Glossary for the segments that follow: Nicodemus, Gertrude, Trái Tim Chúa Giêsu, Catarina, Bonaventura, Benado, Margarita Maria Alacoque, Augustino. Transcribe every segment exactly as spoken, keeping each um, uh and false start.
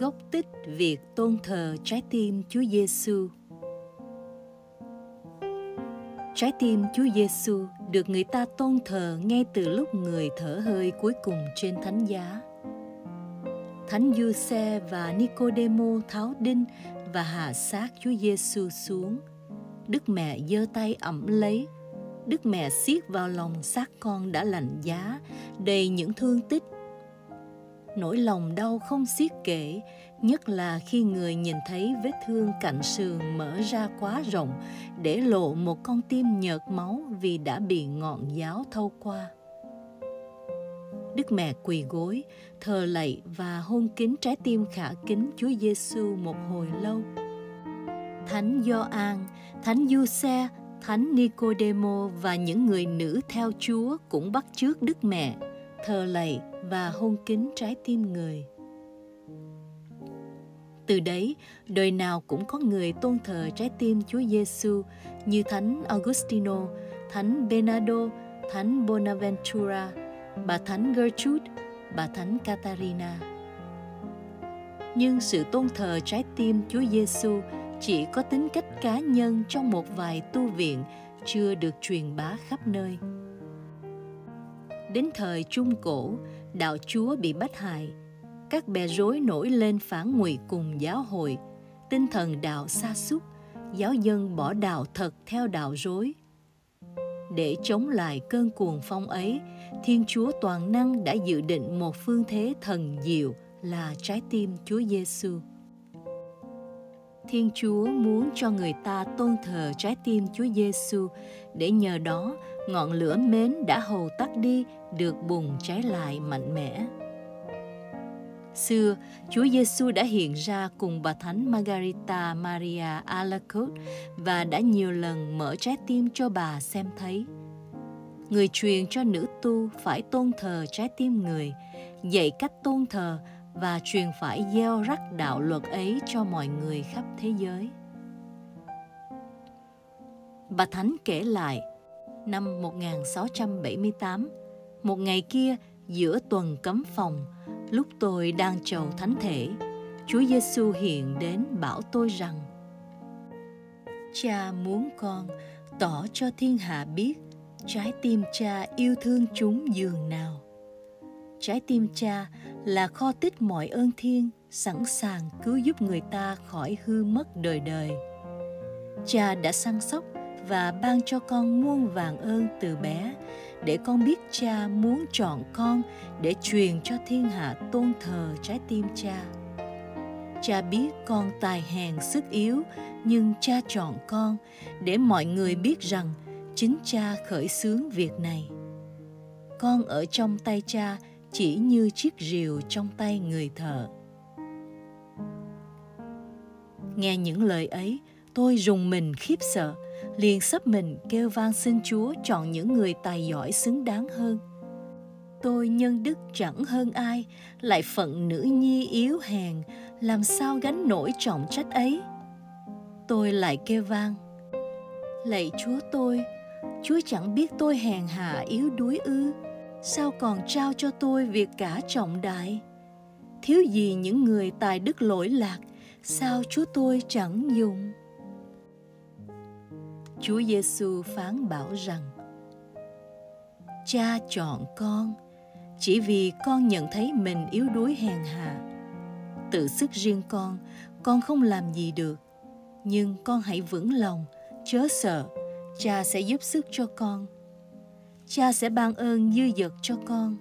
gốc tích việc tôn thờ Trái Tim Chúa Giêsu. Trái tim Chúa Giêsu được người ta tôn thờ ngay từ lúc người thở hơi cuối cùng trên thánh giá. Thánh Giuse và Nicodemus tháo đinh và hạ xác Chúa Giêsu xuống. Đức Mẹ giơ tay ẵm lấy. Đức Mẹ siết vào lòng xác con đã lạnh giá, đầy những thương tích. Nỗi lòng đau không xiết kể, nhất là khi người nhìn thấy vết thương cạnh sườn mở ra quá rộng để lộ một con tim nhợt máu vì đã bị ngọn giáo thâu qua. Đức Mẹ quỳ gối, thờ lạy và hôn kính trái tim khả kính Chúa Giêsu một hồi lâu. Thánh Gioan, Thánh Giuse, Thánh Nicodemo và những người nữ theo Chúa cũng bắt chước Đức Mẹ, thờ lạy và hôn kính trái tim người. Từ đấy, đời nào cũng có người tôn thờ trái tim Chúa Giêsu như Thánh Augustino, Thánh Benado, Thánh Bonaventura, bà Thánh Gertrude, bà Thánh Catarina. Nhưng sự tôn thờ trái tim Chúa Giêsu chỉ có tính cách cá nhân trong một vài tu viện, chưa được truyền bá khắp nơi. Đến thời Trung Cổ, đạo Chúa bị bắt hại, các bè rối nổi lên phản ngụy cùng giáo hội, tinh thần đạo sa sút, giáo dân bỏ đạo thật theo đạo rối. Để chống lại cơn cuồng phong ấy, Thiên Chúa toàn năng đã dự định một phương thế thần diệu là trái tim Chúa Giêsu. Thiên Chúa muốn cho người ta tôn thờ trái tim Chúa Giêsu để nhờ đó ngọn lửa mến đã hầu tắt đi được bùng cháy lại mạnh mẽ. Xưa, Chúa Giêsu đã hiện ra cùng bà Thánh Margarita Maria Alacoque và đã nhiều lần mở trái tim cho bà xem thấy. Người truyền cho nữ tu phải tôn thờ trái tim người, dạy cách tôn thờ và truyền phải gieo rắc đạo luật ấy cho mọi người khắp thế giới. Bà Thánh kể lại, năm một nghìn sáu trăm bảy mươi tám, một ngày kia giữa tuần cấm phòng, lúc tôi đang chầu thánh thể, Chúa Giêsu hiện đến bảo tôi rằng: Cha muốn con tỏ cho thiên hạ biết trái tim Cha yêu thương chúng dường nào. Trái tim Cha là kho tích mọi ơn thiên, sẵn sàng cứu giúp người ta khỏi hư mất đời đời. Cha đã săn sóc và ban cho con muôn vàng ơn từ bé, để con biết Cha muốn chọn con để truyền cho thiên hạ tôn thờ trái tim Cha. Cha biết con tài hèn sức yếu, nhưng Cha chọn con để mọi người biết rằng chính Cha khởi xướng việc này. Con ở trong tay Cha chỉ như chiếc rìu trong tay người thợ. Nghe những lời ấy, tôi rùng mình khiếp sợ, liền sắp mình kêu van xin Chúa chọn những người tài giỏi xứng đáng hơn. Tôi nhân đức chẳng hơn ai, lại phận nữ nhi yếu hèn, làm sao gánh nổi trọng trách ấy. Tôi lại kêu van: Lạy Chúa tôi, Chúa chẳng biết tôi hèn hạ yếu đuối ư? Sao còn trao cho tôi việc cả trọng đại? Thiếu gì những người tài đức lỗi lạc, sao Chúa tôi chẳng dùng? Chúa Giêsu phán bảo rằng: Cha chọn con chỉ vì con nhận thấy mình yếu đuối hèn hạ. Tự sức riêng con, con không làm gì được. Nhưng con hãy vững lòng, chớ sợ, Cha sẽ giúp sức cho con. Cha sẽ ban ơn dư dật cho con.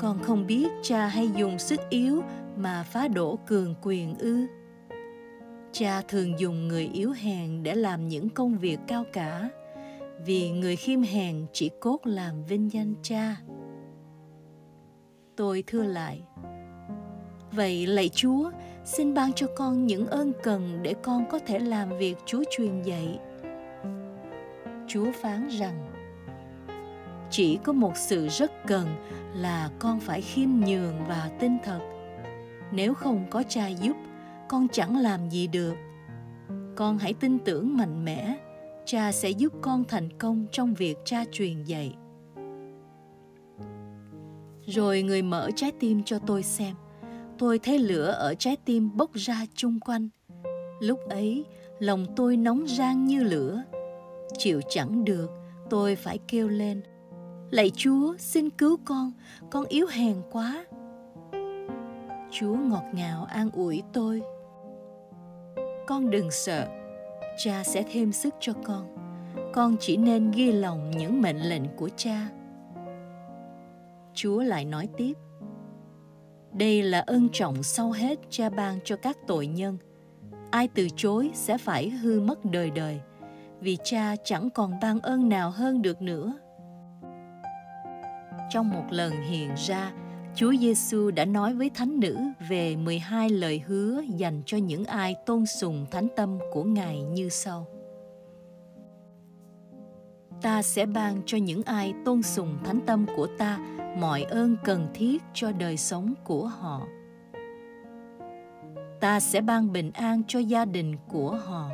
Con không biết Cha hay dùng sức yếu mà phá đổ cường quyền ư? Cha thường dùng người yếu hèn để làm những công việc cao cả, vì người khiêm hèn chỉ cốt làm vinh danh Cha. Tôi thưa lại: Vậy lạy Chúa, xin ban cho con những ơn cần để con có thể làm việc Chúa truyền dạy. Chúa phán rằng: Chỉ có một sự rất cần là con phải khiêm nhường và tin thật. Nếu không có Cha giúp, con chẳng làm gì được. Con hãy tin tưởng mạnh mẽ, Cha sẽ giúp con thành công trong việc Cha truyền dạy. Rồi người mở trái tim cho tôi xem. tôi thấy lửa ở trái tim bốc ra chung quanh. Lúc ấy, lòng tôi nóng rang như lửa. Chịu chẳng được, tôi phải kêu lên: Lạy Chúa, xin cứu con, con yếu hèn quá. Chúa ngọt ngào an ủi tôi: Con đừng sợ, Cha sẽ thêm sức cho con. Con chỉ nên ghi lòng những mệnh lệnh của Cha. Chúa lại nói tiếp: Đây là ân trọng sau hết Cha ban cho các tội nhân. Ai từ chối sẽ phải hư mất đời đời, vì Cha chẳng còn ban ơn nào hơn được nữa. Trong một lần hiện ra, Chúa Giêsu đã nói với thánh nữ về mười hai lời hứa dành cho những ai tôn sùng thánh tâm của Ngài như sau: Ta sẽ ban cho những ai tôn sùng thánh tâm của Ta mọi ơn cần thiết cho đời sống của họ. Ta sẽ ban bình an cho gia đình của họ.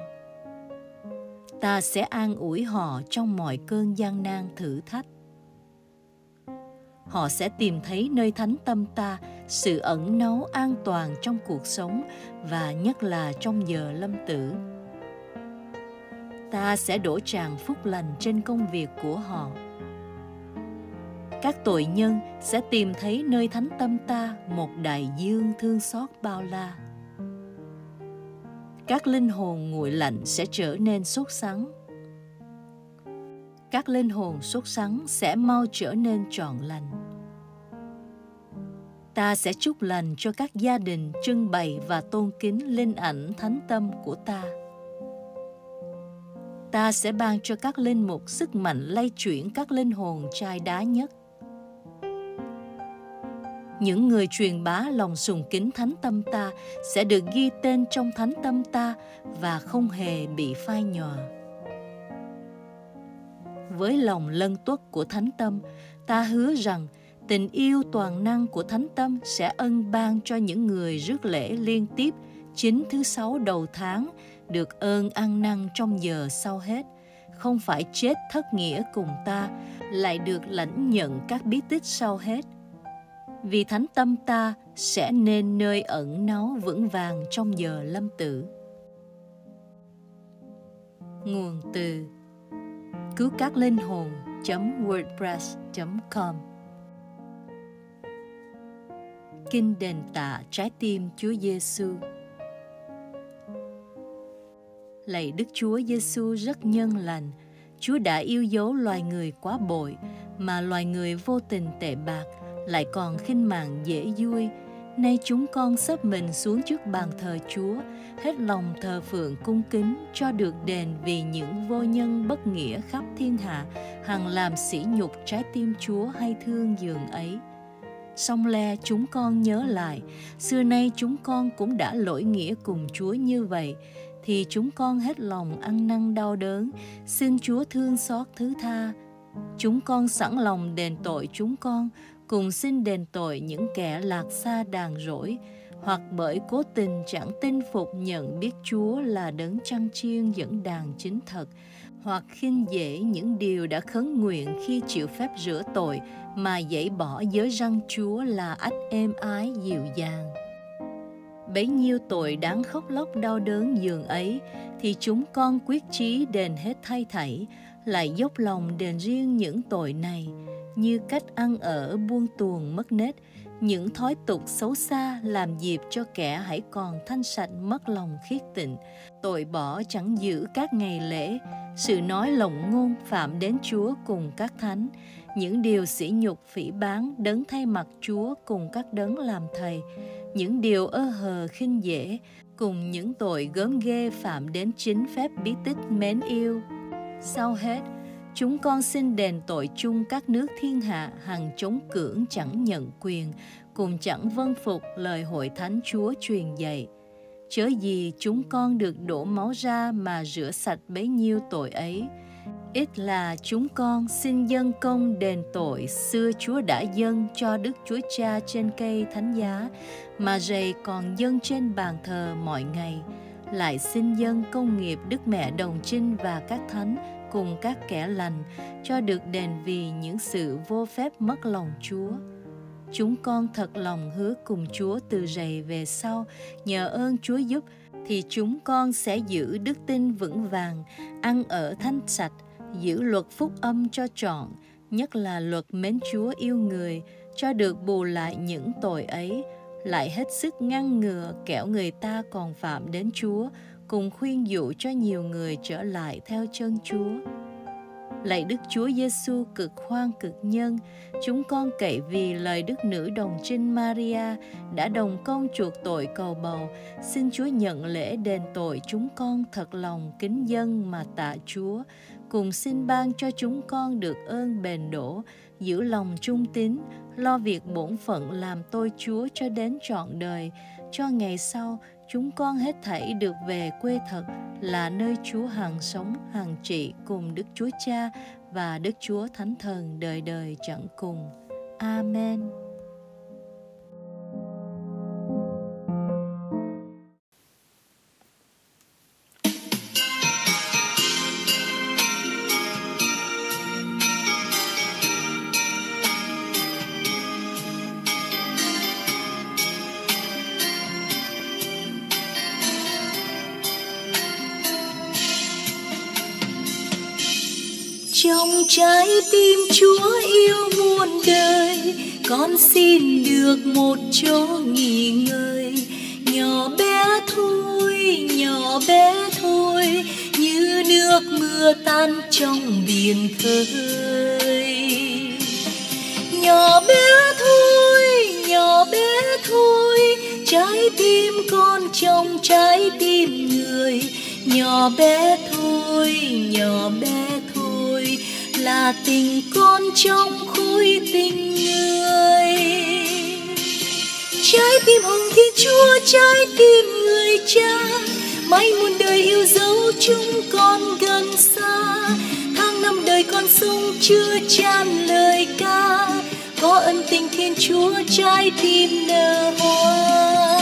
Ta sẽ an ủi họ trong mọi cơn gian nan thử thách. Họ sẽ tìm thấy nơi thánh tâm Ta sự ẩn náu an toàn trong cuộc sống, và nhất là trong giờ lâm tử. Ta sẽ đổ tràn phúc lành trên công việc của họ. Các tội nhân sẽ tìm thấy nơi thánh tâm Ta một đại dương thương xót bao la. Các linh hồn nguội lạnh sẽ trở nên sốt sắng. Các linh hồn sốt sắng sẽ mau trở nên trọn lành. Ta sẽ chúc lành cho các gia đình trưng bày và tôn kính linh ảnh thánh tâm của Ta. Ta sẽ ban cho các linh mục sức mạnh lay chuyển các linh hồn chai đá nhất. Những người truyền bá lòng sùng kính thánh tâm Ta sẽ được ghi tên trong thánh tâm Ta và không hề bị phai nhòa. Với lòng lân tuất của thánh tâm, Ta hứa rằng tình yêu toàn năng của thánh tâm sẽ ân ban cho những người rước lễ liên tiếp chính thứ sáu đầu tháng được ơn ăn năn trong giờ sau hết, không phải chết thất nghĩa cùng Ta, lại được lãnh nhận các bí tích sau hết. Vì thánh tâm Ta sẽ nên nơi ẩn náu vững vàng trong giờ lâm tử. Nguồn từ Cứu Các Linh Hồn chấm wordpress chấm com. Kinh đền tạ Trái Tim Chúa Giêsu. Lạy Đức Chúa Giêsu rất nhân lành, Chúa đã yêu dấu loài người quá bội, mà loài người vô tình tệ bạc, lại còn khinh mạng dễ vui. Nay chúng con xếp mình xuống trước bàn thờ Chúa, hết lòng thờ phượng cung kính, cho được đền vì những vô nhân bất nghĩa khắp thiên hạ, hằng làm sỉ nhục trái tim Chúa hay thương giường ấy. Song le chúng con nhớ lại, xưa nay chúng con cũng đã lỗi nghĩa cùng Chúa như vậy, thì chúng con hết lòng ăn năn đau đớn, xin Chúa thương xót thứ tha. Chúng con sẵn lòng đền tội chúng con, cùng xin đền tội những kẻ lạc xa đàn rỗi, hoặc bởi cố tình chẳng tin phục nhận biết Chúa là đấng chăn chiên dẫn đàn chính thật, hoặc khinh dễ những điều đã khấn nguyện khi chịu phép rửa tội, mà dẫy bỏ giới răn Chúa là ách êm ái dịu dàng. Bấy nhiêu tội đáng khóc lóc đau đớn giường ấy, thì chúng con quyết chí đền hết thay thảy, lại dốc lòng đền riêng những tội này, như cách ăn ở buông tuồng mất nết, những thói tục xấu xa làm dịp cho kẻ hãy còn thanh sạch mất lòng khiết tịnh, tội bỏ chẳng giữ các ngày lễ, sự nói lộng ngôn phạm đến Chúa cùng các thánh, những điều sỉ nhục phỉ báng đấng thay mặt Chúa cùng các đấng làm thầy, những điều ơ hờ khinh dễ, cùng những tội gớm ghê phạm đến chính phép bí tích mến yêu. Sau hết, chúng con xin đền tội chung các nước thiên hạ hằng chống cưỡng chẳng nhận quyền, cùng chẳng vâng phục lời hội thánh Chúa truyền dạy. Chớ gì chúng con được đổ máu ra mà rửa sạch bấy nhiêu tội ấy. Ít là chúng con xin dâng công đền tội xưa Chúa đã dâng cho Đức Chúa Cha trên cây thánh giá, mà rầy còn dâng trên bàn thờ mọi ngày. Lại xin dâng công nghiệp Đức Mẹ Đồng Trinh và các thánh cùng các kẻ lành, cho được đền vì những sự vô phép mất lòng Chúa. Chúng con thật lòng hứa cùng Chúa từ rày về sau, nhờ ơn Chúa giúp, thì chúng con sẽ giữ đức tin vững vàng, ăn ở thanh sạch, giữ luật phúc âm cho trọn, nhất là luật mến Chúa yêu người, cho được bù lại những tội ấy, lại hết sức ngăn ngừa kẻo người ta còn phạm đến Chúa, cùng khuyên dụ cho nhiều người trở lại theo chân Chúa. Lạy Đức Chúa Giêsu cực khoan cực nhân, chúng con cậy vì lời Đức Nữ Đồng Trinh Maria đã đồng công chuộc tội cầu bầu, xin Chúa nhận lễ đền tội chúng con thật lòng kính dân mà tạ Chúa, cùng xin ban cho chúng con được ơn bền đổ, giữ lòng trung tín, lo việc bổn phận làm tôi Chúa cho đến trọn đời, cho ngày sau chúng con hết thảy được về quê thật, là nơi Chúa hằng sống hằng trị cùng Đức Chúa Cha và Đức Chúa Thánh Thần đời đời chẳng cùng. Amen. Trong trái tim Chúa yêu muôn đời, con xin được một chỗ nghỉ ngơi. Nhỏ bé thôi, nhỏ bé thôi, như nước mưa tan trong biển khơi. Nhỏ bé thôi, nhỏ bé thôi, trái tim con trong trái tim người. Nhỏ bé thôi, nhỏ bé thôi, là tình con trong khối tình người. Trái tim Hồng Thiên Chúa, trái tim người cha, mãi muôn đời yêu dấu chúng con gần xa. Tháng năm đời con sống chưa tràn lời ca, có ân tình Thiên Chúa trái tim nở hoa.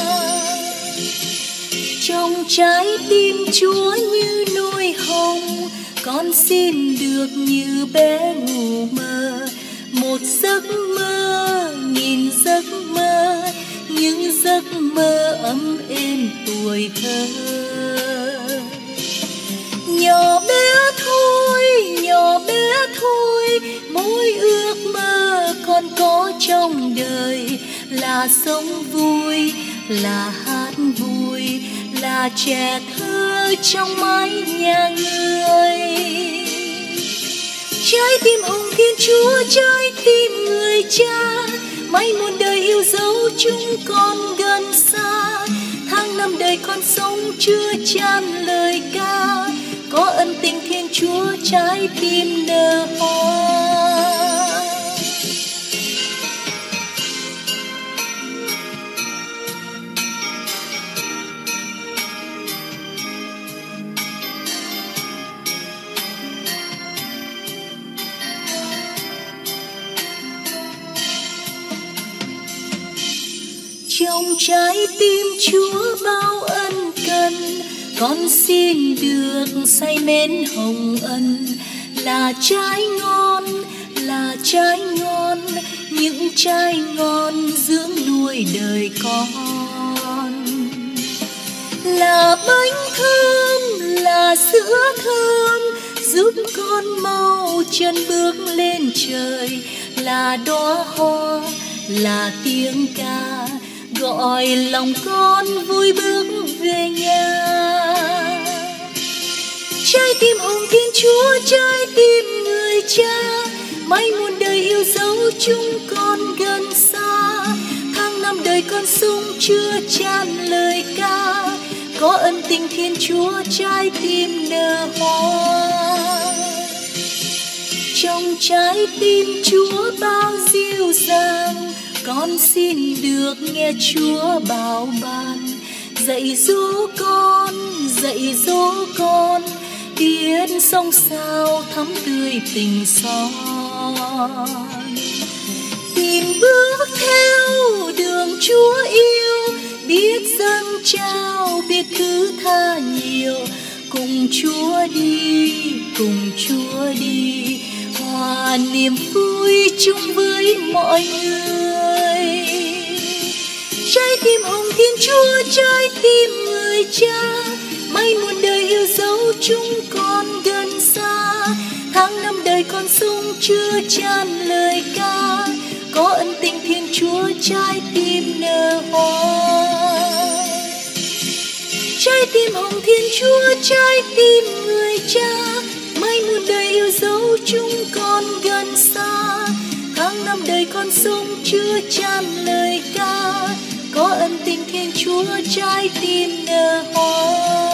Trong trái tim Chúa như núi hồng, con xin được như bé ngủ mơ, một giấc mơ, nghìn giấc mơ, những giấc mơ ấm êm tuổi thơ. Nhỏ bé thôi, nhỏ bé thôi, mỗi ước mơ con có trong đời, là sống vui, là hát vui, là trẻ thơ trong mái nhà người. Trái tim Hồng Thiên Chúa, trái tim người cha, mãi muôn đời yêu dấu chúng con gần xa. Tháng năm đời con sống chưa tràn lời ca, có ân tình Thiên Chúa trái tim nở hoa. Trong trái tim Chúa bao ân cần, con xin được say mến hồng ân, là trái ngon, là trái ngon, những trái ngon dưỡng nuôi đời con. Là bánh thơm, là sữa thơm, giúp con mau chân bước lên trời, là đóa hoa, là tiếng ca gọi lòng con vui bước về nhà. Trái tim Hồng Thiên Chúa, trái tim người cha, mãi muôn đời yêu dấu chúng con gần xa. Tháng năm đời con sống chưa tràn lời ca, có ân tình Thiên Chúa trái tim nở hoa. Trong trái tim Chúa bao dịu dàng, con xin được nghe Chúa bảo ban, dạy dỗ con, dạy dỗ con, tiếng sông sao thắm tươi tình son. Tìm bước theo đường Chúa yêu, biết dâng trao, biết thứ tha nhiều, cùng Chúa đi, cùng Chúa đi, hòa niềm vui chung với mọi người. Chúa, trái tim người Cha, mãi muôn đời yêu dấu chúng con gần xa. Tháng năm đời con sung chưa tràn lời ca, có ân tình Thiên Chúa trái tim nở hoa. Trái tim hồng Thiên Chúa, trái tim người Cha, mãi muôn đời yêu dấu chúng con gần xa. Tháng năm đời con sung chưa tràn lời ca, có ân tình Thiên Chúa trái tim nở hoa.